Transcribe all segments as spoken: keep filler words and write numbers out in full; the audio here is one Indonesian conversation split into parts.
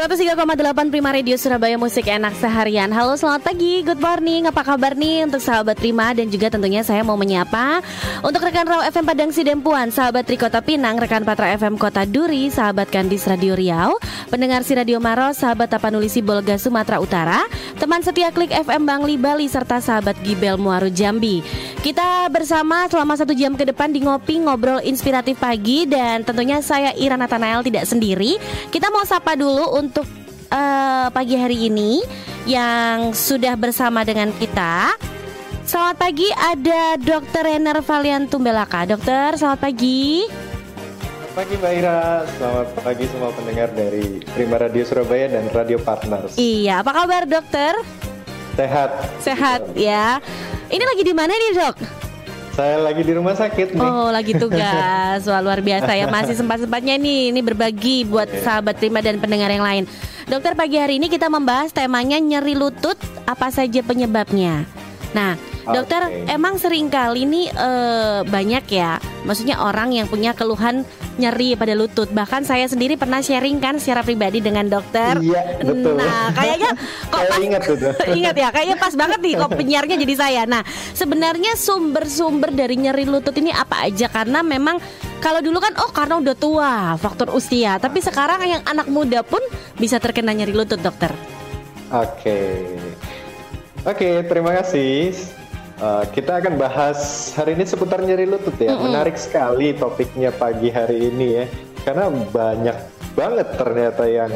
seratus tiga koma delapan Prima Radio Surabaya, musik enak seharian. Halo, selamat pagi, good morning. Apa kabar nih untuk sahabat Prima? Dan juga tentunya saya mau menyapa untuk rekan Rau F M Padang Sidempuan, sahabat Tri Kota Pinang, rekan Patra F M Kota Duri, sahabat Kandis Radio Riau, pendengar si Radio Maros, sahabat Tapanuli Bolga Sumatera Utara, teman setia Klik F M Bangli Bali, serta sahabat Gibel Muaro Jambi. Kita bersama selama satu jam ke depan di Ngopi Ngobrol Inspiratif Pagi. Dan tentunya saya Irna Tanael tidak sendiri. Kita mau sapa dulu untuk uh, pagi hari ini yang sudah bersama dengan kita. Selamat pagi, ada Dokter Rainer Valianto Belaka. Dokter, selamat pagi. Selamat pagi Mbak Ira, selamat pagi semua pendengar dari Prima Radio Surabaya dan Radio Partners. Iya, apa kabar dokter? Sehat. Sehat ya. Ini lagi di mana nih dok? Saya lagi di rumah sakit nih. Oh, lagi tugas. Wah, luar biasa ya. Masih sempat-sempatnya nih ini berbagi buat sahabat Prima dan pendengar yang lain. Dokter, pagi hari ini kita membahas temanya nyeri lutut, apa saja penyebabnya. Nah, dokter, okay. Emang seringkali nih uh, banyak ya, maksudnya orang yang punya keluhan nyeri pada lutut. Bahkan saya sendiri pernah sharing kan secara pribadi dengan dokter. Iya, betul. Nah, kayaknya kok pas, ingat, ingat ya, kayaknya pas banget nih kok penyiarnya jadi saya. Nah, sebenarnya sumber-sumber dari nyeri lutut ini apa aja? Karena memang kalau dulu kan, oh karena udah tua, faktor usia. Tapi sekarang yang anak muda pun bisa terkena nyeri lutut, dokter. Oke, okay. Oke, okay, terima kasih. Uh, kita akan bahas hari ini seputar nyeri lutut ya. Mm-hmm. Menarik sekali topiknya pagi hari ini ya. Karena banyak banget ternyata yang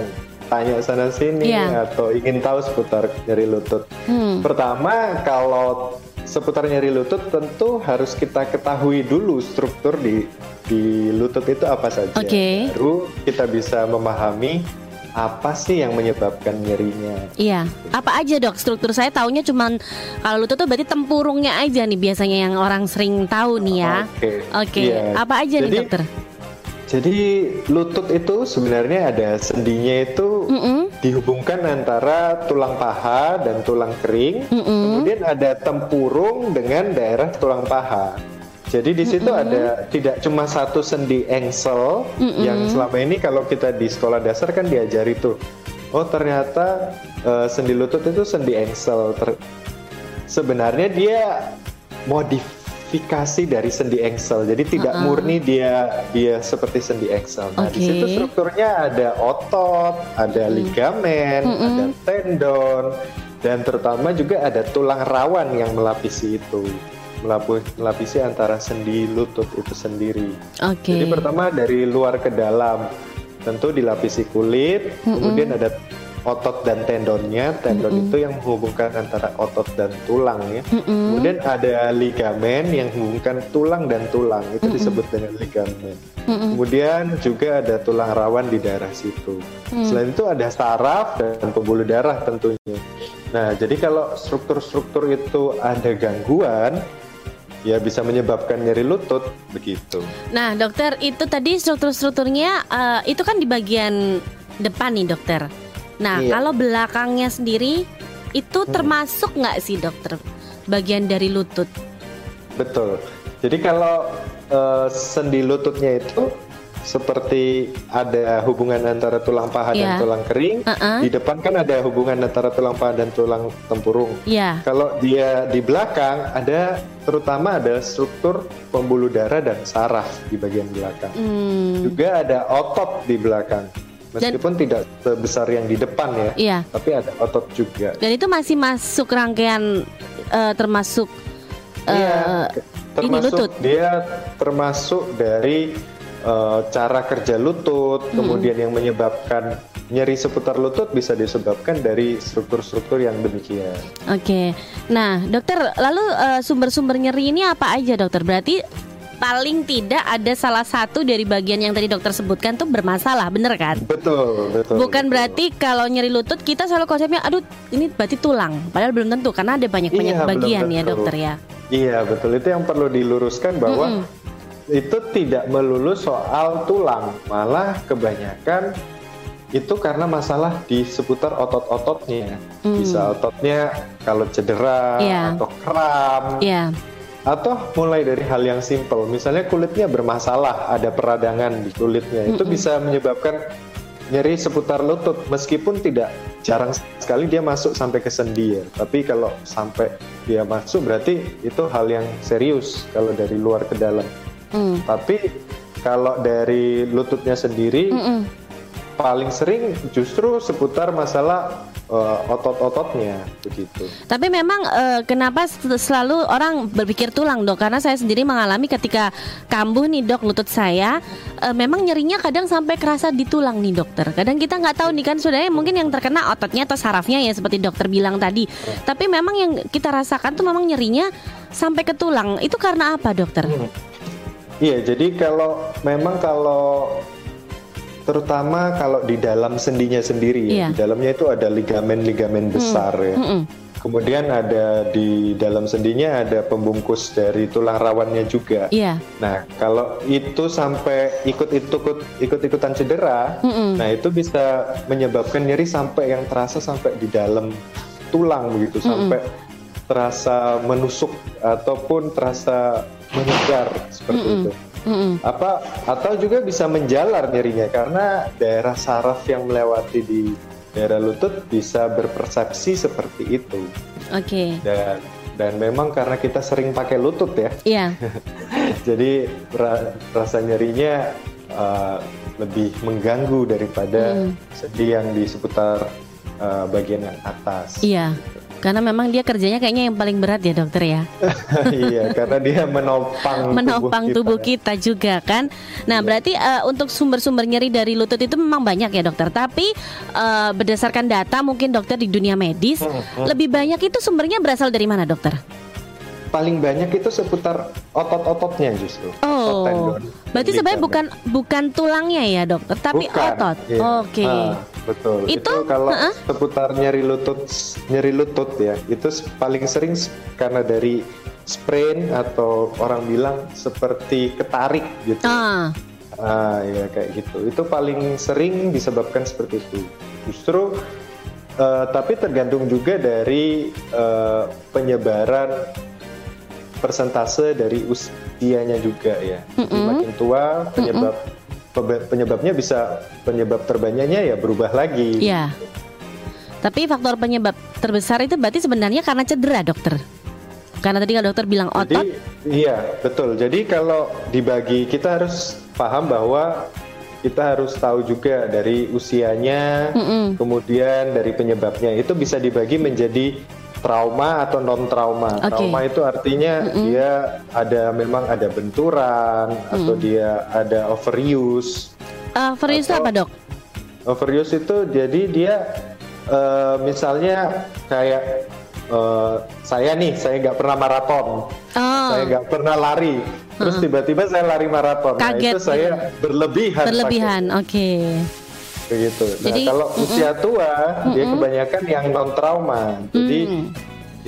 tanya sana sini yeah. atau ingin tahu seputar nyeri lutut. Mm. Pertama, kalau seputar nyeri lutut tentu harus kita ketahui dulu struktur di di lutut itu apa saja. Okay. Baru kita bisa memahami apa sih yang menyebabkan nyerinya? Iya, apa aja dok? Struktur saya taunya cuman kalau lutut tuh berarti tempurungnya aja nih biasanya yang orang sering tahu nih ya. Oke. Oke. Iya. Apa aja jadi, nih dokter? Jadi lutut itu sebenarnya ada sendinya itu mm-mm. dihubungkan antara tulang paha dan tulang kering. Mm-mm. Kemudian ada tempurung dengan daerah tulang paha. Jadi di situ mm-hmm. ada tidak cuma satu sendi engsel mm-hmm. yang selama ini kalau kita di sekolah dasar kan diajari tuh. Oh ternyata uh, sendi lutut itu sendi engsel. Ter- Sebenarnya dia modifikasi dari sendi engsel. Jadi tidak uh-uh. murni dia dia seperti sendi engsel. Nah okay. di situ strukturnya ada otot, ada mm-hmm. ligamen, mm-hmm. ada tendon, dan terutama juga ada tulang rawan yang melapisi itu. Melapisi antara sendi lutut itu sendiri. Okay. Jadi pertama dari luar ke dalam, tentu dilapisi kulit, mm-mm. kemudian ada otot dan tendonnya. Tendon mm-mm. itu yang menghubungkan antara otot dan tulang ya. Mm-mm. Kemudian ada ligamen yang menghubungkan tulang dan tulang, itu mm-mm. disebut dengan ligamen. Mm-mm. Kemudian juga ada tulang rawan di daerah situ. Mm. Selain itu ada saraf dan pembuluh darah tentunya. Nah, jadi kalau struktur-struktur itu ada gangguan, ya bisa menyebabkan nyeri lutut begitu. Nah dokter, itu tadi struktur-strukturnya uh, itu kan di bagian depan nih dokter. Nah iya. kalau belakangnya sendiri itu hmm. termasuk nggak sih dokter bagian dari lutut? Betul. Jadi kalau uh, sendi lututnya itu seperti ada hubungan antara tulang paha yeah. dan tulang kering. Uh-uh. Di depan kan ada hubungan antara tulang paha dan tulang tempurung. Yeah. Kalau dia di belakang ada terutama ada struktur pembuluh darah dan saraf di bagian belakang. Mm. Juga ada otot di belakang. Meskipun dan, tidak sebesar yang di depan ya, yeah. tapi ada otot juga. Dan itu masih masuk rangkaian uh, termasuk uh, yeah. termasuk dia termasuk dari cara kerja lutut, kemudian yang menyebabkan nyeri seputar lutut bisa disebabkan dari struktur-struktur yang demikian. Oke, nah dokter, lalu uh, sumber-sumber nyeri ini apa aja dokter? Berarti paling tidak ada salah satu dari bagian yang tadi dokter sebutkan tuh bermasalah, bener kan? Betul, betul. Bukan betul. Berarti kalau nyeri lutut kita selalu konsepnya, aduh ini berarti tulang, padahal belum tentu karena ada banyak-banyak iya, bagian ya dokter ya. Iya betul, itu yang perlu diluruskan bahwa mm-mm. itu tidak melulu soal tulang, malah kebanyakan itu karena masalah di seputar otot-ototnya. Mm. Bisa ototnya kalau cedera yeah. atau kram, yeah. atau mulai dari hal yang simpel, misalnya kulitnya bermasalah, ada peradangan di kulitnya, mm-mm. itu bisa menyebabkan nyeri seputar lutut, meskipun tidak jarang sekali dia masuk sampai ke sendi ya. Tapi kalau sampai dia masuk berarti itu hal yang serius kalau dari luar ke dalam. Mm. Tapi kalau dari lututnya sendiri, Mm-mm. paling sering justru seputar masalah Uh, otot-ototnya begitu. Tapi memang uh, kenapa selalu orang berpikir tulang, Dok? Karena saya sendiri mengalami ketika kambuh nih, Dok, lutut saya uh, memang nyerinya kadang sampai kerasa di tulang nih, Dokter. Kadang kita nggak tahu nih kan, saudara, mungkin yang terkena ototnya atau sarafnya ya seperti Dokter bilang tadi. Hmm. Tapi memang yang kita rasakan tuh memang nyerinya sampai ke tulang. Itu karena apa, Dokter? Iya, hmm. yeah, jadi kalau memang kalau terutama kalau di dalam sendinya sendiri ya, yeah. di dalamnya itu ada ligamen-ligamen besar mm. ya. Mm-mm. Kemudian ada di dalam sendinya ada pembungkus dari tulang rawannya juga. Yeah. Nah, kalau itu sampai ikut-ikut ikut-ikutan cedera, Mm-mm. nah itu bisa menyebabkan nyeri sampai yang terasa sampai di dalam tulang begitu, Mm-mm. sampai terasa menusuk ataupun terasa menyegar seperti Mm-mm. itu. Mm-hmm. Apa atau juga bisa menjalar nyerinya karena daerah saraf yang melewati di daerah lutut bisa berpersepsi seperti itu. Oke. Okay. Dan dan memang karena kita sering pakai lutut ya. Iya. Yeah. Jadi ra, rasa nyerinya uh, lebih mengganggu daripada mm. sendi yang di seputar uh, bagian yang atas. Iya. Yeah. Karena memang dia kerjanya kayaknya yang paling berat ya, Dokter ya. Iya, karena dia menopang menopang tubuh kita, tubuh kita juga kan. Nah, iya. berarti uh, untuk sumber-sumber nyeri dari lutut itu memang banyak ya, Dokter. Tapi uh, berdasarkan data mungkin Dokter di dunia medis, hmm, hmm. lebih banyak itu sumbernya berasal dari mana, Dokter? Paling banyak itu seputar otot-ototnya justru. Oh. Otot tendon. Berarti sebenarnya bukan bukan tulangnya ya, Dokter, tapi bukan, otot. Iya. Oke. Okay. Ah. Betul. Itu, itu kalau uh-uh. seputar nyeri lutut, nyeri lutut ya, itu paling sering karena dari sprain atau orang bilang seperti ketarik gitu. Uh. Ah, ya kayak gitu. Itu paling sering disebabkan seperti itu. Justru, uh, tapi tergantung juga dari uh, penyebaran persentase dari usianya juga ya. Jadi makin tua penyebab. Mm-mm. Penyebabnya bisa, penyebab terbanyaknya ya berubah lagi. Iya. Tapi faktor penyebab terbesar itu berarti sebenarnya karena cedera, Dokter. Karena tadi kalau Dokter bilang otot. Jadi, iya, betul. Jadi kalau dibagi, kita harus paham bahwa kita harus tahu juga dari usianya, Mm-mm. kemudian dari penyebabnya. Itu bisa dibagi menjadi trauma atau non trauma. Okay. Trauma itu artinya Mm-mm. dia ada memang ada benturan Mm-mm. atau dia ada overuse. Uh, overuse atau, apa, Dok? Overuse itu jadi dia uh, misalnya kayak uh, saya nih, saya nggak pernah maraton, oh. saya nggak pernah lari, terus uh-huh. tiba-tiba saya lari maraton. Kaget. Nah, itu saya berlebihan. Berlebihan, oke. Okay. Begitu. Nah, jadi, kalau mm-mm. usia tua mm-mm. dia kebanyakan yang non trauma. Jadi mm.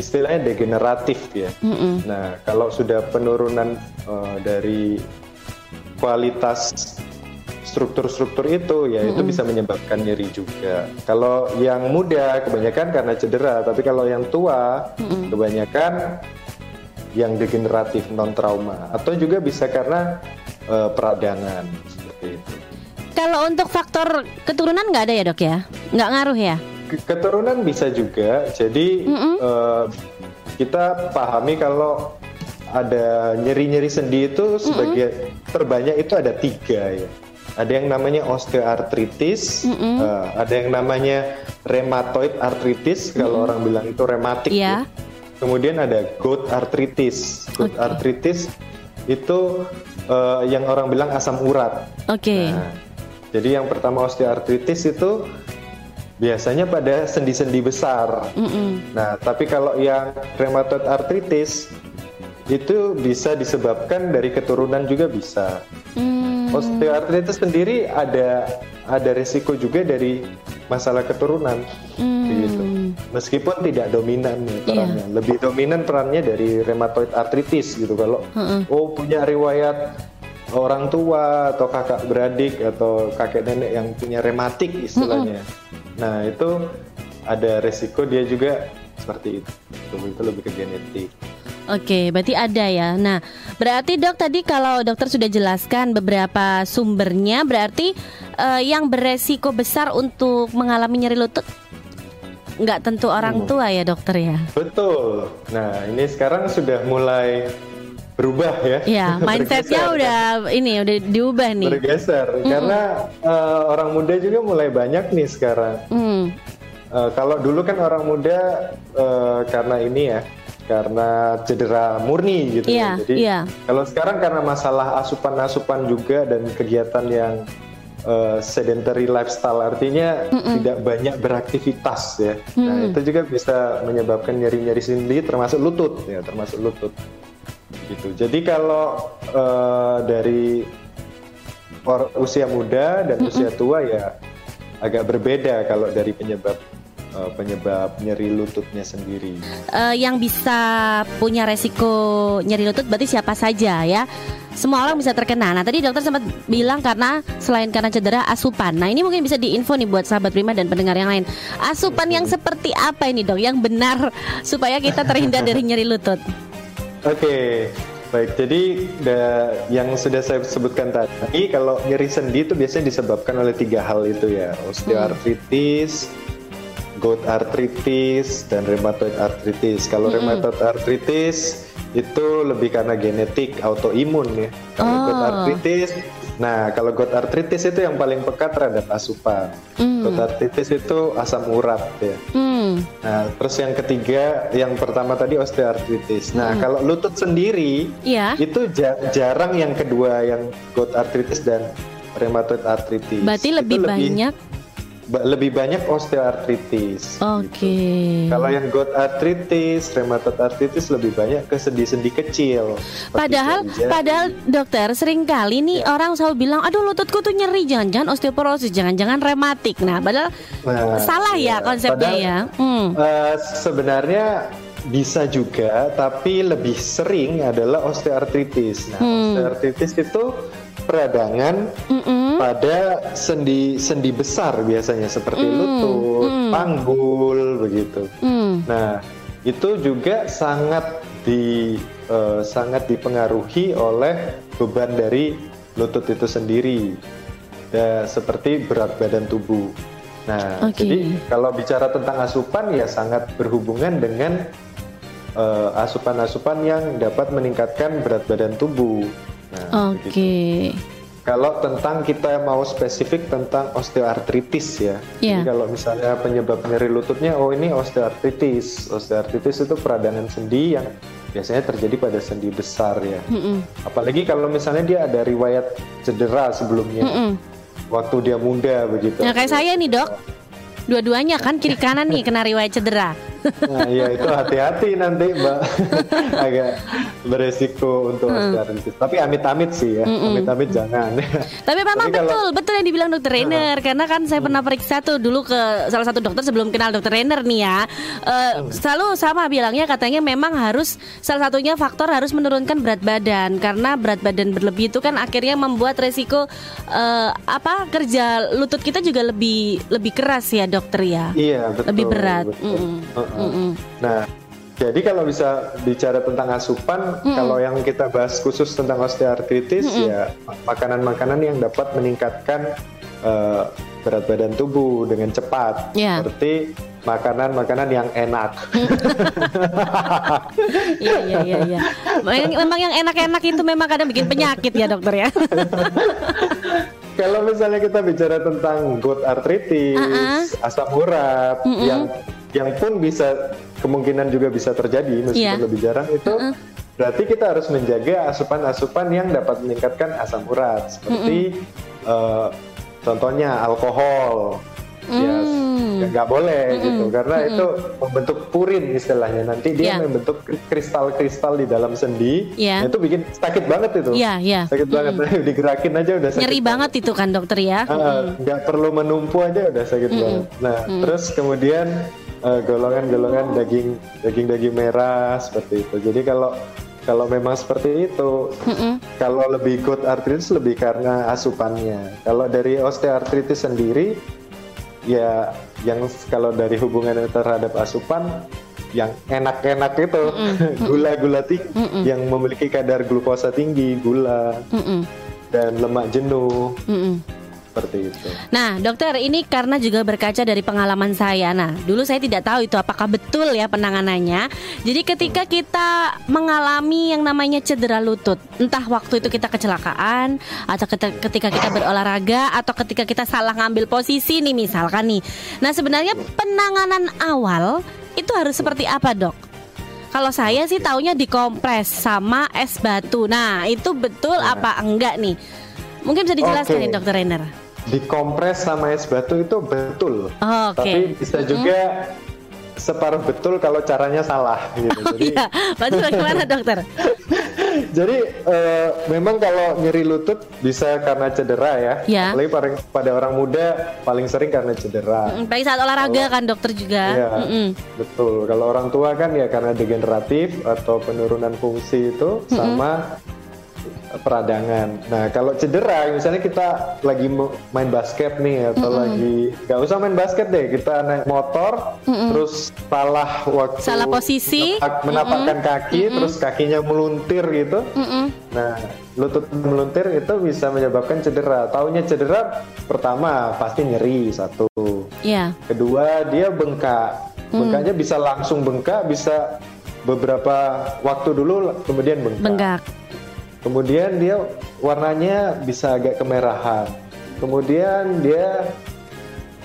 istilahnya degeneratif ya. Mm-mm. Nah, kalau sudah penurunan uh, dari kualitas struktur-struktur itu ya mm-mm. itu bisa menyebabkan nyeri juga. Kalau yang muda kebanyakan karena cedera, tapi kalau yang tua mm-mm. kebanyakan yang degeneratif non trauma atau juga bisa karena uh, peradangan seperti itu. Kalau untuk faktor keturunan nggak ada ya, Dok ya? Nggak ngaruh ya? Keturunan bisa juga. Jadi uh, kita pahami kalau ada nyeri-nyeri sendi itu sebagai Mm-mm. terbanyak itu ada tiga ya. Ada yang namanya osteoartritis, uh, ada yang namanya rheumatoid arthritis. Mm-mm. Kalau orang bilang itu rematik. Yeah. Ya. Kemudian ada gout arthritis. Gout okay. arthritis itu uh, yang orang bilang asam urat. Oke. Okay. Nah, jadi yang pertama osteoartritis itu biasanya pada sendi-sendi besar. Mm-mm. Nah, tapi kalau yang rheumatoid arthritis itu bisa disebabkan dari keturunan juga bisa. Mm. Osteoartritis sendiri ada ada resiko juga dari masalah keturunan. Mm. Gitu. Meskipun tidak dominan nih, perannya, yeah. lebih dominan perannya dari rheumatoid arthritis gitu. Kalau Mm-mm. oh punya riwayat orang tua atau kakak beradik atau kakek nenek yang punya rematik istilahnya. Mm-mm. Nah, itu ada resiko dia juga seperti itu. Itu lebih ke genetik. Oke, berarti ada ya. Nah, berarti dok tadi kalau dokter sudah jelaskan beberapa sumbernya, berarti uh, yang beresiko besar untuk mengalami nyeri lutut nggak tentu orang hmm. tua ya dokter ya. Betul. Nah, ini sekarang sudah mulai berubah ya. Ya, mindsetnya udah ini udah diubah nih. Bergeser mm-hmm. karena uh, orang muda juga mulai banyak nih sekarang. Mm. Uh, kalau dulu kan orang muda uh, karena ini ya, karena cedera murni gitu. Yeah, ya. Jadi yeah. kalau sekarang karena masalah asupan-asupan juga dan kegiatan yang Uh, sedentary lifestyle, artinya Mm-mm. tidak banyak beraktivitas ya. Mm-mm. Nah itu juga bisa menyebabkan nyeri-nyeri sendi, termasuk lutut ya, termasuk lutut gitu. Jadi kalau uh, dari or, usia muda dan Mm-mm. usia tua ya agak berbeda kalau dari penyebab uh, penyebab nyeri lututnya sendiri. Uh, yang bisa punya resiko nyeri lutut berarti siapa saja ya? Semua orang bisa terkena. Nah tadi dokter sempat bilang karena selain karena cedera, asupan. Nah ini mungkin bisa diinfo nih buat sahabat Prima dan pendengar yang lain. Asupan yang seperti apa ini dok yang benar supaya kita terhindar dari nyeri lutut? Oke, okay. Baik. Jadi da, yang sudah saya sebutkan tadi, kalau nyeri sendi itu biasanya disebabkan oleh tiga hal itu ya, osteoartritis, gout arthritis, dan rheumatoid arthritis. Kalau mm-hmm. rheumatoid arthritis itu lebih karena genetik, autoimun ya. Kalau oh. gout arthritis, nah kalau gout arthritis itu yang paling peka terhadap asupan. Mm. Gout arthritis itu asam urat ya. Mm. Nah terus yang ketiga, yang pertama tadi osteoartritis. Nah mm. kalau lutut sendiri, yeah. itu ja- jarang yang kedua, yang gout arthritis dan rheumatoid arthritis. Berarti lebih, lebih banyak. Lebih banyak osteoartritis. Oke. Okay. Gitu. Kalau yang gout arthritis, rheumatoid arthritis lebih banyak ke sendi-sendi kecil. Padahal, jari-jari. padahal dokter seringkali nih ya. orang selalu bilang, aduh lututku tuh nyeri, jangan-jangan osteoporosis, jangan-jangan rematik. Nah, padahal nah, salah ya, ya konsepnya padahal, ya. Hmm. Uh, sebenarnya bisa juga, tapi lebih sering adalah osteoartritis. Nah, hmm. osteoartritis itu peradangan Mm-mm. pada sendi-sendi besar biasanya seperti mm. lutut, mm. panggul begitu. Mm. Nah, itu juga sangat di uh, sangat dipengaruhi oleh beban dari lutut itu sendiri. Ya, seperti berat badan tubuh. Nah, okay. jadi kalau bicara tentang asupan ya sangat berhubungan dengan uh, asupan-asupan yang dapat meningkatkan berat badan tubuh. Nah, Oke. Okay. Kalau tentang kita mau spesifik tentang osteoartritis ya. Yeah. Jadi kalau misalnya penyebab nyeri lututnya, oh ini osteoartritis. Osteoartritis itu peradangan sendi yang biasanya terjadi pada sendi besar ya. Mm-mm. Apalagi kalau misalnya dia ada riwayat cedera sebelumnya, Mm-mm. waktu dia muda begitu. Nah kayak saya nih dok, dua-duanya kan kiri kanan nih kena riwayat cedera. Nah ya itu hati-hati nanti mbak, agak beresiko untuk osteoartritis. Hmm. Tapi amit-amit sih ya, Mm-mm. amit-amit jangan. Tapi memang Tapi betul, kalau... betul yang dibilang dokter Rainer. Karena kan saya pernah periksa tuh dulu ke salah satu dokter sebelum kenal dokter Rainer nih ya. Uh, hmm. Selalu sama bilangnya, katanya memang harus salah satunya faktor harus menurunkan berat badan. Karena berat badan berlebih itu kan akhirnya membuat resiko uh, apa kerja lutut kita juga lebih lebih keras ya dokter ya. Iya betul. Lebih berat. Betul. Mm-mm. Nah, jadi kalau bisa bicara tentang asupan, Mm-mm. kalau yang kita bahas khusus tentang osteoartritis, Mm-mm. ya makanan-makanan yang dapat meningkatkan uh, berat badan tubuh dengan cepat, yeah. seperti makanan-makanan yang enak. Iya iya iya. Ya. Memang yang enak-enak itu memang kadang bikin penyakit ya dokter ya. Kalau misalnya kita bicara tentang gout arthritis, uh-uh. asam urat, Mm-mm. yang yang pun bisa kemungkinan juga bisa terjadi meskipun yeah. lebih jarang itu uh-uh. berarti kita harus menjaga asupan-asupan yang dapat meningkatkan asam urat seperti uh, contohnya alkohol mm. ya nggak boleh Mm-mm. gitu karena Mm-mm. itu membentuk purin istilahnya, nanti dia yeah. membentuk kristal-kristal di dalam sendi yeah. nah, itu bikin sakit banget itu yeah, yeah. sakit mm-hmm. banget digerakin aja udah sakit nyeri banget, banget itu kan dokter ya nggak uh, mm-hmm. perlu menumpu aja udah sakit mm-hmm. banget. Nah mm-hmm. terus kemudian Uh, golongan-golongan daging daging-daging merah seperti itu. Jadi kalau kalau memang seperti itu, Mm-mm. kalau lebih gout arthritis lebih karena asupannya. Kalau dari osteoartritis sendiri, ya yang kalau dari hubungan terhadap asupan yang enak-enak itu, gula-gula tinggi, Mm-mm. yang memiliki kadar glukosa tinggi, gula Mm-mm. dan lemak jenuh. Mm-mm. Seperti itu. Nah, dokter, ini karena juga berkaca dari pengalaman saya. Nah, dulu saya tidak tahu itu apakah betul ya penanganannya. Jadi ketika kita mengalami yang namanya cedera lutut, entah waktu itu kita kecelakaan, atau ketika kita berolahraga, atau ketika kita salah ngambil posisi nih misalkan nih. Nah, sebenarnya penanganan awal itu harus seperti apa, dok? Kalau saya sih taunya dikompres sama es batu. Nah, itu betul nah. apa enggak nih? Mungkin bisa dijelaskan nih, dokter Rainer. Dikompres sama es batu itu betul, oh, okay. tapi bisa juga mm. separuh betul kalau caranya salah. Gitu. Oh, Jadi, iya, betul gimana dokter? Jadi uh, memang kalau nyeri lutut bisa karena cedera ya. Yeah. Apalagi paling, pada orang muda paling sering karena cedera. Mm-mm, paling saat olahraga kalau, kan dokter juga. Iya, betul. Kalau orang tua kan ya karena degeneratif atau penurunan fungsi itu Mm-mm. sama peradangan. Nah, kalau cedera, misalnya kita lagi main basket nih atau mm-hmm. lagi nggak usah main basket deh, kita naik motor, mm-hmm. terus salah waktu, salah posisi, menapakkan mm-hmm. kaki, mm-hmm. terus kakinya meluntir gitu. Mm-hmm. Nah, lutut meluntir itu bisa menyebabkan cedera. Taunya cedera, pertama pasti nyeri satu. Yeah. Kedua dia bengkak. Mm. Bengkaknya bisa langsung bengkak, bisa beberapa waktu dulu kemudian bengkak. Bengkak. Kemudian dia warnanya bisa agak kemerahan. Kemudian dia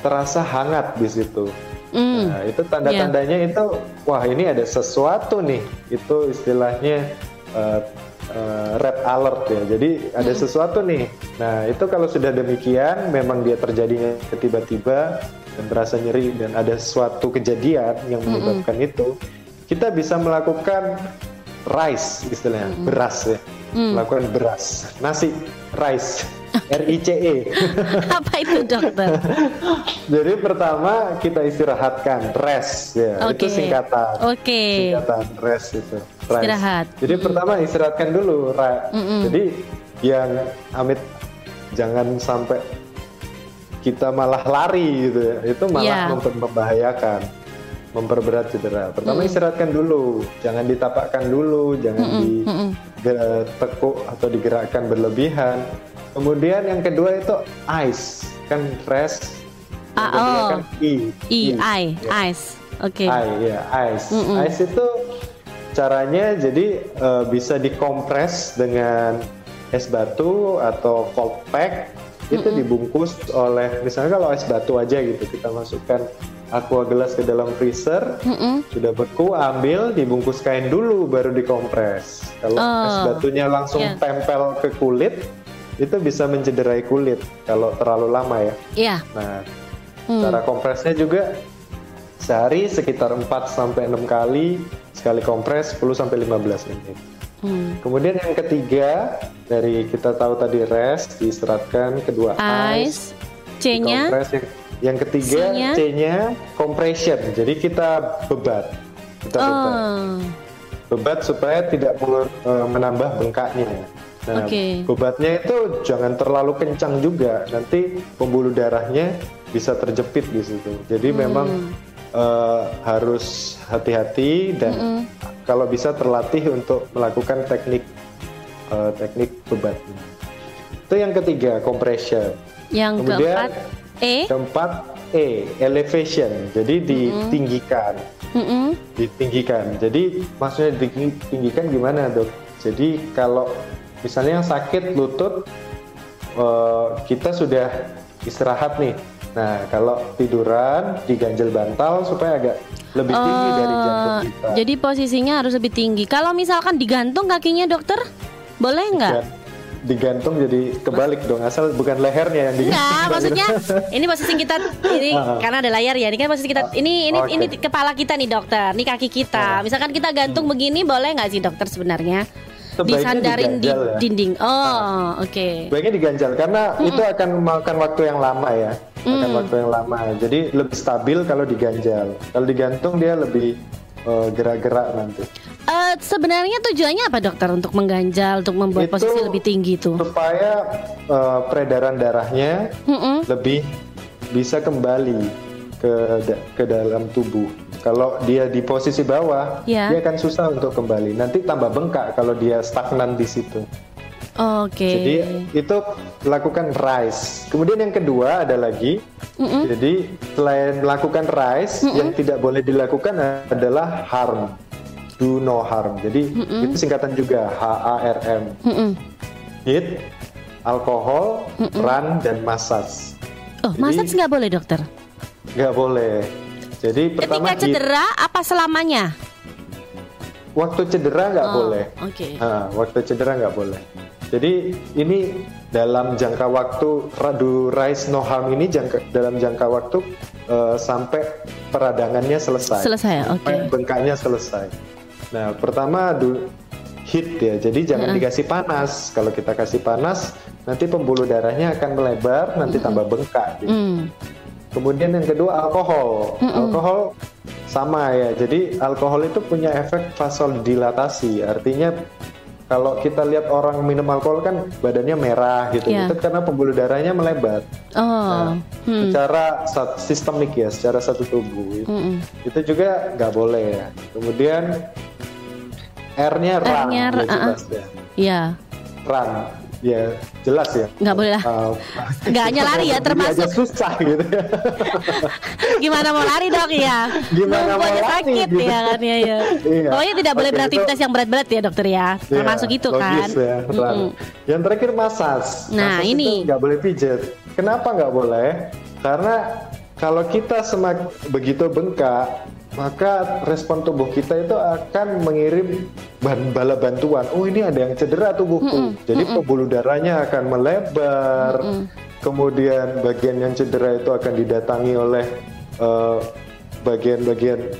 terasa hangat di situ. Mm. Nah, itu tanda-tandanya yeah. itu, wah ini ada sesuatu nih. Itu istilahnya uh, uh, red alert ya. Jadi ada mm. sesuatu nih. Nah, itu kalau sudah demikian, memang dia terjadinya tiba-tiba dan terasa nyeri dan ada suatu kejadian yang menyebabkan Mm-mm. itu, kita bisa melakukan rice istilahnya, Mm-mm. beras ya. Hmm. Melakukan beras, nasi, rice, R I C E. Apa itu dokter? Jadi pertama kita istirahatkan, rest ya. Okay. Itu singkatan. Oke. Okay. Singkatan rest itu. Rice. Istirahat. Jadi mm. pertama istirahatkan dulu. Ra- Jadi yang amit jangan sampai kita malah lari gitu ya. Itu malah yeah. mem- membahayakan, memperberat cedera. Pertama mm. istirahatkan dulu, jangan ditapakkan dulu, jangan Mm-mm. di Mm-mm. tekuk atau digerakkan berlebihan. Kemudian yang kedua itu ice, kan rest. Yang ah, kedua oh. kan i, i, i, yeah. ice. Oke. Okay. I, ya yeah, ice. Mm-mm. Ice itu caranya jadi uh, bisa dikompres dengan es batu atau cold pack. Mm-mm. Itu dibungkus oleh, misalnya kalau es batu aja gitu, kita masukkan aqua gelas ke dalam freezer, Mm-mm. sudah beku, ambil, dibungkus kain dulu, baru dikompres. Kalau oh, es batunya langsung yeah. tempel ke kulit, itu bisa mencederai kulit kalau terlalu lama ya. Iya. Yeah. Nah, hmm. cara kompresnya juga sehari sekitar empat sampai enam kali, sekali kompres sepuluh sampai lima belas menit. Hmm. Kemudian yang ketiga, dari kita tahu tadi rest, diistirahatkan, kedua ice, C-nya. Yang ketiga C-nya? C-nya compression. Jadi kita bebat. Kita oh. bebat. Bebat supaya tidak menambah bengkaknya. Nah, okay. bebatnya itu jangan terlalu kencang juga. Nanti pembuluh darahnya bisa terjepit di situ. Jadi hmm. memang uh, harus hati-hati dan Mm-mm. kalau bisa terlatih untuk melakukan teknik uh, teknik bebat. Itu yang ketiga, compression. Yang Kemudian, keempat E? Keempat E, elevation. Jadi ditinggikan. Mm-hmm. Ditinggikan. Jadi maksudnya ditinggikan gimana, dok? Jadi kalau misalnya yang sakit lutut, uh, kita sudah istirahat nih. Nah, kalau tiduran diganjel bantal supaya agak lebih tinggi uh, dari jantung kita. Jadi posisinya harus lebih tinggi. Kalau misalkan digantung kakinya, dokter, boleh nggak? Digan- digantung jadi kebalik dong, asal bukan lehernya yang digantung. Enggak, maksudnya ini posisi kita ini karena ada layar ya, ini kan posisi kita ini ini okay. ini kepala kita nih dokter, ini kaki kita. Misalkan kita gantung hmm. begini boleh nggak sih dokter sebenarnya? Sebaiknya disandarin di ya. dinding. Oh, nah, oke. Okay. Sebaiknya diganjal karena Mm-mm. itu akan memakan waktu yang lama ya, makan mm-hmm. waktu yang lama. Jadi lebih stabil kalau diganjal. Kalau digantung dia lebih uh, gerak-gerak nanti. Uh, sebenarnya tujuannya apa dokter untuk mengganjal, untuk membuat itu posisi lebih tinggi itu? Supaya uh, peredaran darahnya Mm-mm. lebih bisa kembali ke, da- ke dalam tubuh. Kalau dia di posisi bawah, yeah, dia akan susah untuk kembali. Nanti tambah bengkak kalau dia stagnan di situ. Oke. Okay. Jadi itu lakukan rise. Kemudian yang kedua ada lagi. Mm-mm. Jadi selain melakukan rise, Mm-mm. yang tidak boleh dilakukan adalah harm. Do no harm. Jadi Mm-mm. itu singkatan juga H A R M. Mm-mm. Hit, alkohol, Mm-mm. run, dan massage. Oh, massage nggak boleh, dokter? Nggak boleh. Jadi pertama, ketika cedera hit, apa selamanya? Waktu cedera nggak oh, boleh. Okay. Nah, waktu cedera nggak boleh. Jadi ini dalam jangka waktu do rise no harm ini jangka, dalam jangka waktu uh, sampai peradangannya selesai. Selesai, oke. Okay. Bengkaknya selesai. Nah, pertama do hit ya. Jadi jangan mm-hmm. dikasih panas. Kalau kita kasih panas, nanti pembuluh darahnya akan melebar, nanti mm-hmm. tambah bengkak. Gitu. Mm. Kemudian yang kedua alkohol. Mm-mm. Alkohol sama ya. Jadi alkohol itu punya efek vasodilatasi. Artinya kalau kita lihat orang minum alkohol kan badannya merah gitu, yeah. itu karena pembuluh darahnya melebar. Oh. Nah, hmm. Secara sistemik ya, secara satu tubuh. Mm-mm. Itu juga nggak boleh. Ya. Kemudian R-nya run. R-nya r- jelas uh-uh. ya. Yeah. Run. Ya jelas ya. Nggak boleh lah. Uh, nggak hanya lari ya termasuk. Susah gitu. Ya. Gimana mau lari dok ya? Gimana mau lari? Sakit gitu. Ya kan ya. Ya. Iya. Pokoknya tidak boleh okay, beraktivitas itu yang berat-berat ya dokter ya. Termasuk iya, itu kan. Ya, mm-hmm. Yang terakhir massage. Nah massage ini nggak boleh pijat. Kenapa nggak boleh? Karena kalau kita semak begitu bengkak, maka respon tubuh kita itu akan mengirim bala bantuan. Oh ini ada yang cedera tubuhku. Mm-mm. Jadi pembuluh darahnya akan melebar. Mm-mm. Kemudian bagian yang cedera itu akan didatangi oleh uh, bagian-bagian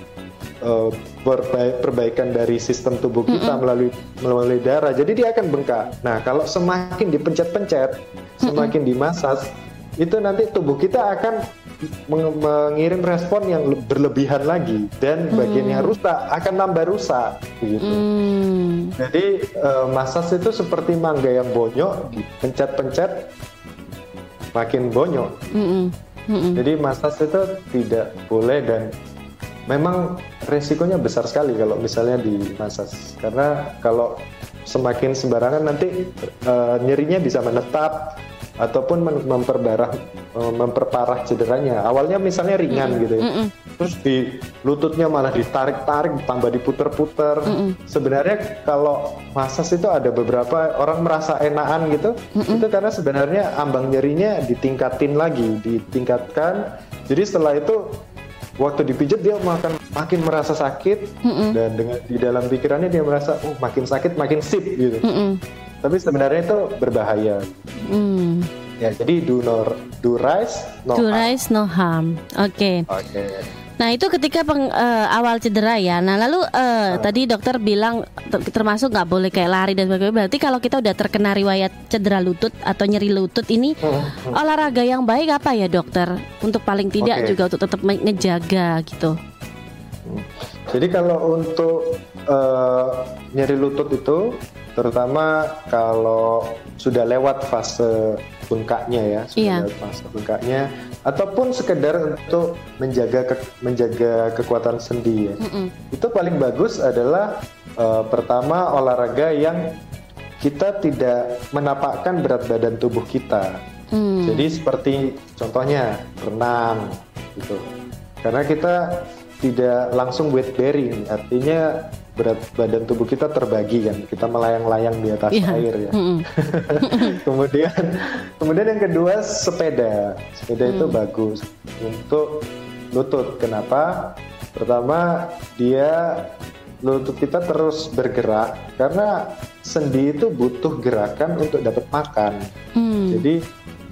uh, perba- perbaikan dari sistem tubuh kita Mm-mm. melalui melalui darah. Jadi dia akan bengkak. Nah kalau semakin dipencet-pencet, Mm-mm. semakin dimassage, itu nanti tubuh kita akan mengirim respon yang berlebihan lagi dan bagian hmm. yang rusak akan tambah rusak begitu. Hmm. Jadi uh, massage itu seperti mangga yang bonyok, pencet-pencet makin bonyok. Hmm. Hmm. Jadi massage itu tidak boleh dan memang resikonya besar sekali kalau misalnya di massage karena kalau semakin sembarangan nanti uh, nyerinya bisa menetap ataupun memperbarah memperparah cederanya. Awalnya misalnya ringan mm-mm. gitu ya. Mm-mm. Terus di lututnya malah ditarik-tarik, tambah diputer-puter. Mm-mm. Sebenarnya kalau massage itu ada beberapa orang merasa enakan gitu. Mm-mm. Itu karena sebenarnya ambang nyerinya ditingkatin lagi, ditingkatkan. Jadi setelah itu waktu dipijat dia makan makin merasa sakit mm-mm. dan dengan di dalam pikirannya dia merasa oh makin sakit makin sip gitu. Mm-mm. Tapi sebenarnya itu berbahaya. Hmm. Ya, jadi do no do rise no do harm. Do rise no harm. Oke. Okay. Oke. Okay. Nah, itu ketika peng, uh, awal cedera ya. Nah, lalu uh, oh. tadi dokter bilang termasuk nggak boleh kayak lari dan sebagainya. Berarti kalau kita udah terkena riwayat cedera lutut atau nyeri lutut ini hmm. olahraga yang baik apa ya, dokter? Untuk paling tidak okay. juga untuk tetap menjaga gitu. Hmm. Jadi kalau untuk uh, nyeri lutut itu terutama kalau sudah lewat fase bengkaknya ya, sudah yeah. fase bengkaknya, ataupun sekedar untuk menjaga ke, menjaga kekuatan sendi ya. Mm-mm. Itu paling bagus adalah uh, pertama olahraga yang kita tidak menapakkan berat badan tubuh kita. Mm. Jadi seperti contohnya renang gitu, karena kita tidak langsung weight bearing, artinya berat badan tubuh kita terbagi kan, kita melayang-layang di atas yeah. air ya. Mm-hmm. kemudian, kemudian yang kedua sepeda, sepeda mm. itu bagus untuk lutut. Kenapa? Pertama dia lutut kita terus bergerak karena sendi itu butuh gerakan untuk dapat makan. Mm. Jadi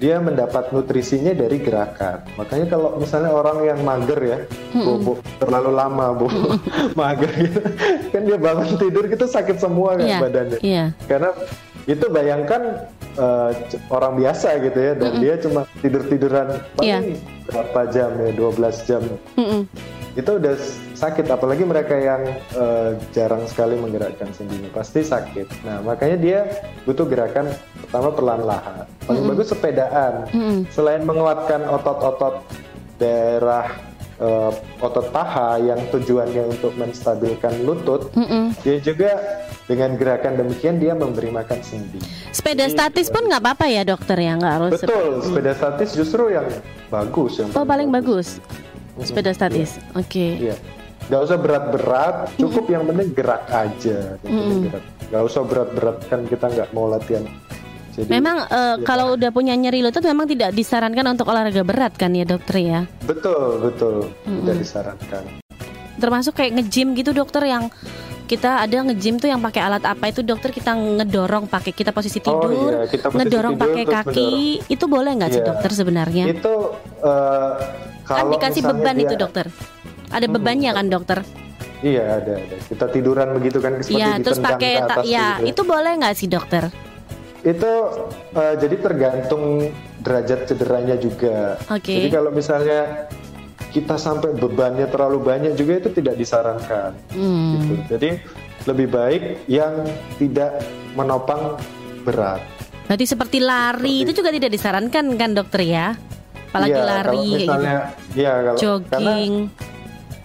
dia mendapat nutrisinya dari gerakan. Makanya kalau misalnya orang yang mager ya, mm-hmm. bobo terlalu lama bobo mm-hmm. mager gitu, kan dia bangun tidur gitu sakit semua kan yeah. badannya. Yeah. Karena itu bayangkan uh, orang biasa gitu ya, dan mm-hmm. dia cuma tidur-tiduran paling yeah. berapa jam ya, dua belas jam. Mm-hmm. Itu udah sakit, apalagi mereka yang uh, jarang sekali menggerakkan sendinya pasti sakit. Nah makanya dia butuh gerakan pertama perlahan-lahan. Paling mm-hmm. bagus sepedaan. Mm-hmm. Selain menguatkan otot-otot daerah uh, otot paha yang tujuannya untuk menstabilkan lutut, mm-mm. dia juga dengan gerakan demikian dia memberi makan sendi. Sepeda jadi, statis uh, pun nggak apa-apa ya dokter ya, nggak harus. Betul, sepeda statis justru yang bagus. Yang oh paling bagus, bagus. Sepeda statis, yeah. Oke. Okay. Yeah. Gak usah berat-berat, cukup yang penting gerak aja. Mm. Gerak. Gak usah berat-berat, kan kita gak mau latihan. Jadi, memang uh, ya. Kalau udah punya nyeri lutut memang tidak disarankan untuk olahraga berat kan ya dokter ya? Betul, betul. Mm-mm. Tidak disarankan. Termasuk kayak nge-gym gitu dokter, yang kita ada nge-gym tuh yang pakai alat apa itu dokter, kita ngedorong pakai, kita posisi tidur, oh, iya. Kita posisi ngedorong pakai kaki, mendorong. Itu boleh gak sih yeah. dokter sebenarnya? Itu uh, kalau kan dikasih beban dia, itu dokter? Ada bebannya hmm. kan dokter? Iya ada, ada. Kita tiduran begitu kan, seperti ya, terus pakai, ta- ya, itu boleh nggak sih dokter? Itu uh, jadi tergantung derajat cederanya juga. Okay. Jadi kalau misalnya kita sampai bebannya terlalu banyak juga itu tidak disarankan. Hmm. Gitu. Jadi lebih baik yang tidak menopang berat. Berarti seperti lari seperti... itu juga tidak disarankan kan dokter ya? Apalagi ya, lari misalnya, gitu. Ya, kalau, jogging. Karena,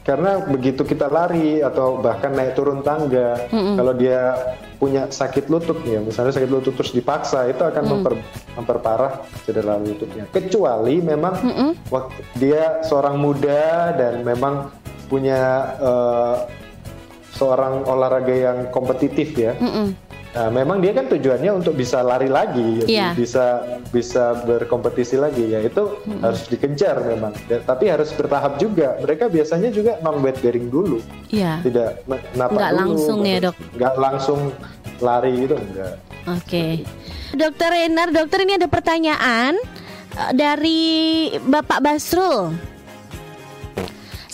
Karena begitu kita lari atau bahkan naik turun tangga, mm-mm. kalau dia punya sakit lutut ya, misalnya sakit lutut terus dipaksa, itu akan mm. memper, memperparah cedera lututnya. Kecuali memang mm-mm. waktu dia seorang muda dan memang punya uh, seorang olahraga yang kompetitif ya. Mm-mm. Nah, memang dia kan tujuannya untuk bisa lari lagi, yeah. bisa bisa berkompetisi lagi, ya itu mm-hmm. harus dikejar memang. Dan, tapi harus bertahap juga. Mereka biasanya juga non-weight bearing dulu, yeah. tidak napak dulu. Nggak langsung ya dok? Nggak langsung lari gitu, enggak. Oke, okay. Dokter Rainer, dokter ini ada pertanyaan dari Bapak Basrul.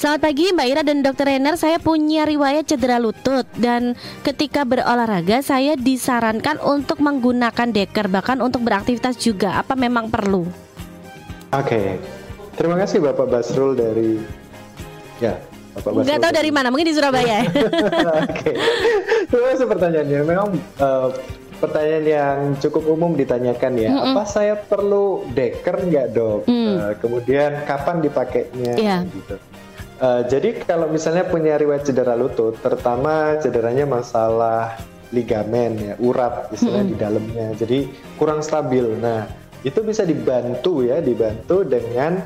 Selamat pagi Mbak Ira dan dokter Rainer, saya punya riwayat cedera lutut dan ketika berolahraga saya disarankan untuk menggunakan deker, bahkan untuk beraktivitas juga, apa memang perlu? Oke, okay. Terima kasih Bapak Basrul dari, ya Bapak Basrul. Gak tahu dari mana, mungkin di Surabaya. Oke, terima kasih pertanyaannya, memang uh, pertanyaan yang cukup umum ditanyakan ya, mm-mm. apa saya perlu deker nggak dok? Mm. Uh, kemudian kapan dipakainya? Yeah. Gitu. Uh, jadi kalau misalnya punya riwayat cedera lutut, terutama cederanya masalah ligamen ya, urat misalnya mm-hmm. di dalamnya, jadi kurang stabil. Nah, itu bisa dibantu ya, dibantu dengan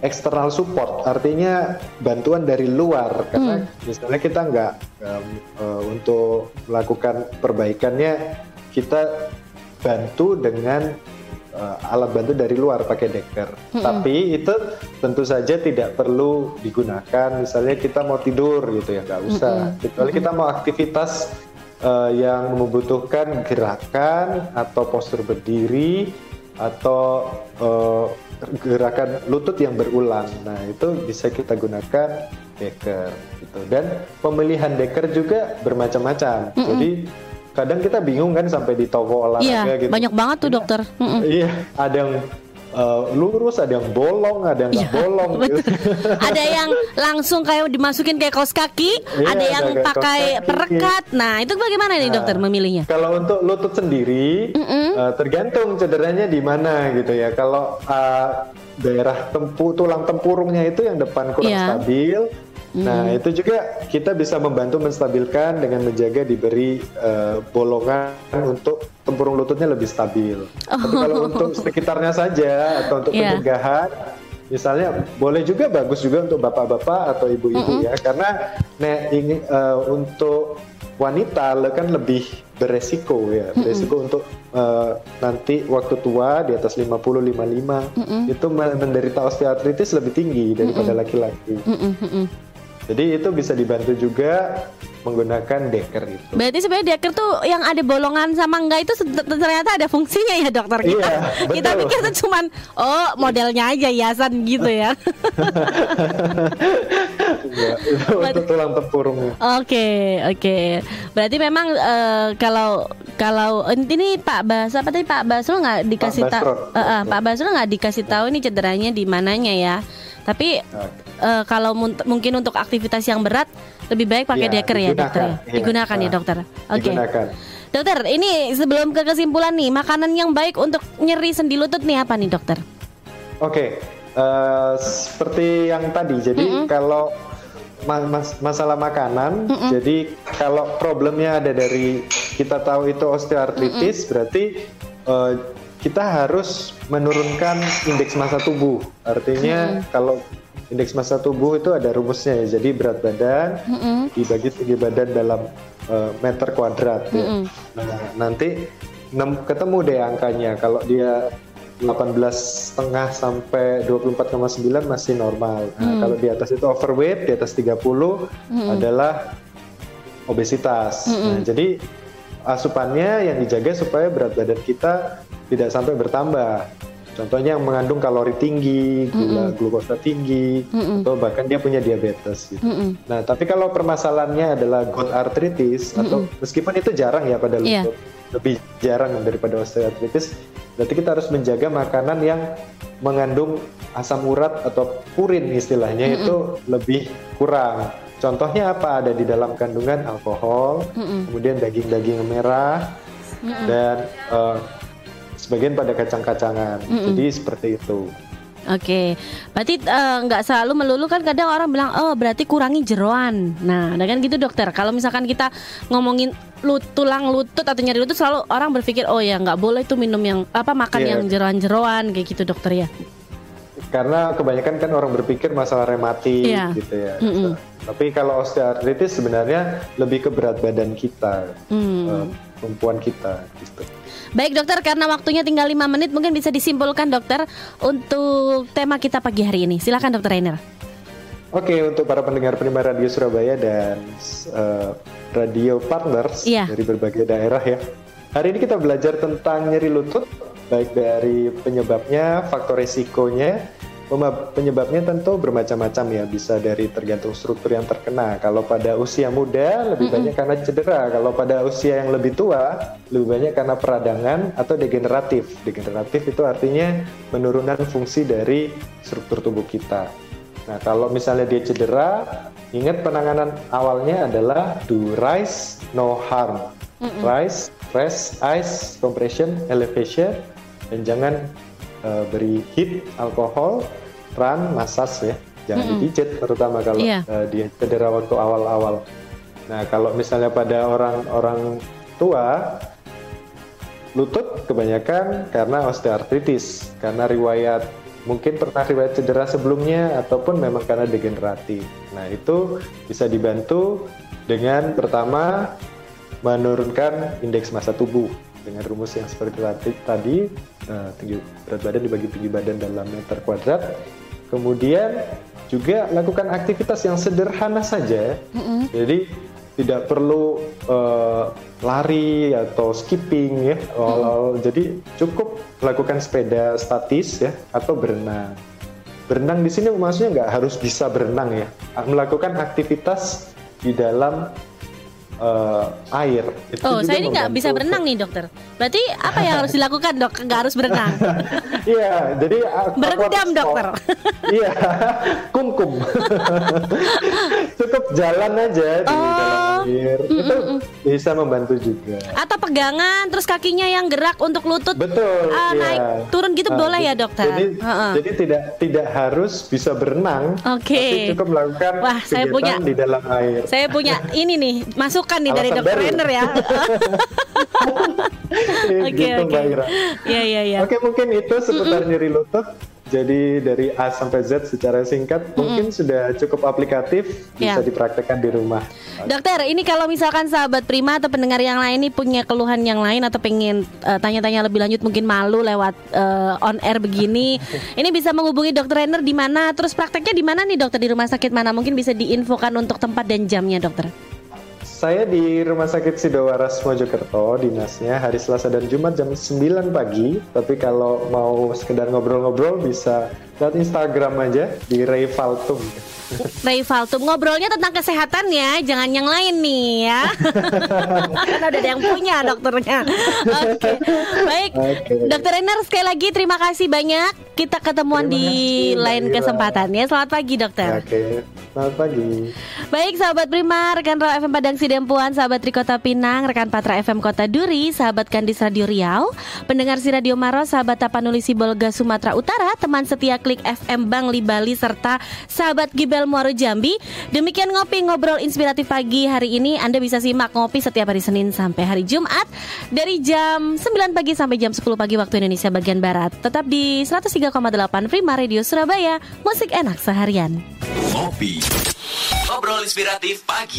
external support, artinya bantuan dari luar. Karena mm. misalnya kita nggak um, uh, untuk melakukan perbaikannya, kita bantu dengan Uh, alat bantu dari luar pakai deker, mm-hmm. tapi itu tentu saja tidak perlu digunakan. Misalnya kita mau tidur gitu ya, nggak usah. Mm-hmm. Kecuali mm-hmm. kita mau aktivitas uh, yang membutuhkan gerakan atau postur berdiri atau uh, gerakan lutut yang berulang. Nah itu bisa kita gunakan deker gitu. Dan pemilihan deker juga bermacam-macam. Mm-hmm. Jadi kadang kita bingung kan sampai di toko olahraga iya, gitu. Iya, banyak banget tuh dokter. Mm-mm. Iya, ada yang uh, lurus, ada yang bolong, ada yang nggak iya, bolong. Gitu. Ada yang langsung kayak dimasukin kayak kaos kaki, iya, ada yang ada pakai perekat. Nah, itu bagaimana nih nah, dokter memilihnya? Kalau untuk lutut sendiri, uh, tergantung cederanya di mana gitu ya. Kalau uh, daerah tempu, tulang tempurungnya itu yang depan kurang yeah. stabil. Nah, hmm. itu juga kita bisa membantu menstabilkan dengan menjaga diberi uh, bolongan untuk tempurung lututnya lebih stabil. Oh. Tapi kalau untuk sekitarnya saja atau untuk yeah. pencegahan, misalnya boleh juga, bagus juga untuk bapak-bapak atau ibu-ibu mm-hmm. ya, karena nah, ini uh, untuk wanita kan lebih beresiko ya, beresiko mm-hmm. untuk uh, nanti waktu tua di atas lima puluh lima puluh lima mm-hmm. itu menderita osteoartritis lebih tinggi daripada mm-hmm. laki-laki. Mm-hmm. Jadi itu bisa dibantu juga menggunakan deker itu. Berarti sebenarnya deker tuh yang ada bolongan sama enggak itu ternyata ada fungsinya ya dokter kita. Iya, kita pikir itu cuman oh modelnya aja hiasan gitu ya. Iya, untuk tulang tempurungnya. Oke, okay, oke. Okay. Berarti memang uh, kalau kalau ini Pak Bas apa tadi Pak Basrul enggak dikasih tahu uh, uh, Pak Basrul enggak dikasih tahu ini cederanya di mananya ya. Tapi uh, kalau mun- mungkin untuk aktivitas yang berat lebih baik pakai ya, deker ya dokter ya. Digunakan ya, ya dokter. Oke. Okay. Dokter, ini sebelum ke kesimpulan nih, makanan yang baik untuk nyeri sendi lutut nih apa nih dokter? Oke. Okay. uh, seperti yang tadi. Jadi mm-hmm. kalau mas- masalah makanan, mm-hmm. jadi kalau problemnya ada dari kita tahu itu osteoartritis, mm-hmm. berarti uh, kita harus menurunkan indeks massa tubuh. Artinya mm-hmm. kalau indeks massa tubuh itu ada rumusnya ya. Jadi berat badan mm-hmm. dibagi tinggi badan dalam uh, meter kuadrat. Mm-hmm. Ya. Nah, nanti ketemu deh angkanya. Kalau dia delapan belas koma lima sampai dua puluh empat koma sembilan masih normal. Nah, mm. kalau di atas itu overweight, di atas tiga puluh mm-hmm. adalah obesitas. Mm-hmm. Nah, jadi asupannya yang dijaga supaya berat badan kita tidak sampai bertambah. Contohnya yang mengandung kalori tinggi, gula, mm-mm. glukosa tinggi, mm-mm. atau bahkan dia punya diabetes gitu. Mm-mm. Nah, tapi kalau permasalahannya adalah gout arthritis, mm-mm. atau meskipun itu jarang ya pada yeah. lutut, lebih jarang daripada osteoartritis, berarti kita harus menjaga makanan yang mengandung asam urat atau purin istilahnya, mm-mm. itu lebih kurang. Contohnya apa? Ada di dalam kandungan alkohol, mm-mm. kemudian daging-daging merah, mm-mm. dan uh, sebagian pada kacang-kacangan, mm-mm. jadi seperti itu. Oke, berarti nggak uh, selalu melulu kan, kadang orang bilang oh berarti kurangi jeroan. Nah, kan gitu dokter. Kalau misalkan kita ngomongin lut, tulang lutut atau nyeri lutut, selalu orang berpikir oh ya nggak boleh tuh minum yang apa makan yeah. yang jeroan-jeroan kayak gitu dokter ya. Karena kebanyakan kan orang berpikir masalah rematik yeah. gitu ya. Mm-mm. Tapi kalau osteoartritis sebenarnya lebih ke berat badan kita, mm. perempuan kita gitu. Baik dokter, karena waktunya tinggal lima menit, mungkin bisa disimpulkan dokter untuk tema kita pagi hari ini. Silakan dokter Rainer. Oke, untuk para pendengar Prima Radio Surabaya dan uh, radio partners yeah. dari berbagai daerah ya. Hari ini kita belajar tentang nyeri lutut, baik dari penyebabnya, faktor resikonya. Penyebabnya tentu bermacam-macam ya, bisa dari tergantung struktur yang terkena. Kalau pada usia muda lebih banyak karena cedera, kalau pada usia yang lebih tua lebih banyak karena peradangan atau degeneratif. Degeneratif itu artinya penurunan fungsi dari struktur tubuh kita. Nah, kalau misalnya dia cedera, ingat penanganan awalnya adalah do rise, no harm. Rise, rest, ice, compression, elevation, dan jangan Uh, beri hit, alkohol, run, massage ya, jangan mm-hmm. dipijit terutama kalau yeah. uh, dia cedera waktu awal-awal. Nah, kalau misalnya pada orang-orang tua, lutut kebanyakan karena osteoartritis, karena riwayat mungkin pernah riwayat cedera sebelumnya ataupun memang karena degeneratif. Nah, itu bisa dibantu dengan pertama menurunkan indeks massa tubuh dengan rumus yang seperti tadi, uh, tinggi berat badan dibagi tinggi badan dalam meter kuadrat. Kemudian juga lakukan aktivitas yang sederhana saja, mm-hmm. jadi tidak perlu uh, lari atau skipping ya, mm-hmm. jadi cukup lakukan sepeda statis ya atau berenang. Berenang di sini maksudnya nggak harus bisa berenang ya, melakukan aktivitas di dalam Uh, air. Itu oh, saya ini nggak bisa berenang nih dokter. Berarti apa yang harus dilakukan dok? Nggak harus berenang. Iya, jadi berendam dokter. Iya, kumkum. Cukup jalan aja di oh, dalam air. Mm, itu mm, bisa membantu juga. Atau pegangan, terus kakinya yang gerak untuk lutut. Betul. Uh, iya. Naik turun gitu nah, boleh ya dokter. Jadi, uh-uh. jadi tidak tidak harus bisa berenang. Oke. Okay. Tapi cukup melakukan Wah, saya punya, di dalam air. Saya punya ini nih masuk. Kan nih dari dokter Rainer ya. Oke oke. Iya iya iya. Oke, mungkin itu seputar mm-mm. nyeri lutut. Jadi dari A sampai Z secara singkat, mm-mm. mungkin sudah cukup aplikatif, yeah. bisa dipraktekkan di rumah. Dokter, ini kalau misalkan sahabat Prima atau pendengar yang lain ini punya keluhan yang lain atau pengen uh, tanya-tanya lebih lanjut, mungkin malu lewat uh, on air begini, ini bisa menghubungi dokter Rainer di mana? Terus prakteknya di mana nih dokter, di rumah sakit mana? Mungkin bisa diinfokan untuk tempat dan jamnya dokter. Saya di Rumah Sakit Sidowaras Mojokerto, dinasnya hari Selasa dan Jumat jam sembilan pagi. Tapi kalau mau sekedar ngobrol-ngobrol bisa lihat Instagram aja di Ray Faltum. Ray Faltum, ngobrolnya tentang kesehatan ya, jangan yang lain nih ya. Karena udah ada yang punya dokternya. Oke, okay. Baik, okay. Dokter Rainer sekali lagi terima kasih banyak. Kita ketemuan terima di kasih, lain Mbak kesempatan Ira. Ya. Selamat pagi dokter. Oke, okay. Selamat pagi. Baik sahabat Prima, rekan Raw F M Padang Sidowaras. Dempuan, sahabat Tri Kota Pinang, rekan Patra F M Kota Duri, sahabat Kandis Radio Riau, pendengar si Radio Maros, sahabat Tapanuli Sibolga Sumatera Utara, teman setia Klik F M Bangli Bali, serta sahabat Gibel Muaro Jambi. Demikian ngopi ngobrol inspiratif pagi hari ini. Anda bisa simak ngopi setiap hari Senin sampai hari Jumat dari jam sembilan pagi sampai jam sepuluh pagi waktu Indonesia bagian Barat. Tetap di seratus tiga koma delapan Prima Radio Surabaya, musik enak seharian. Ngopi ngobrol inspiratif pagi.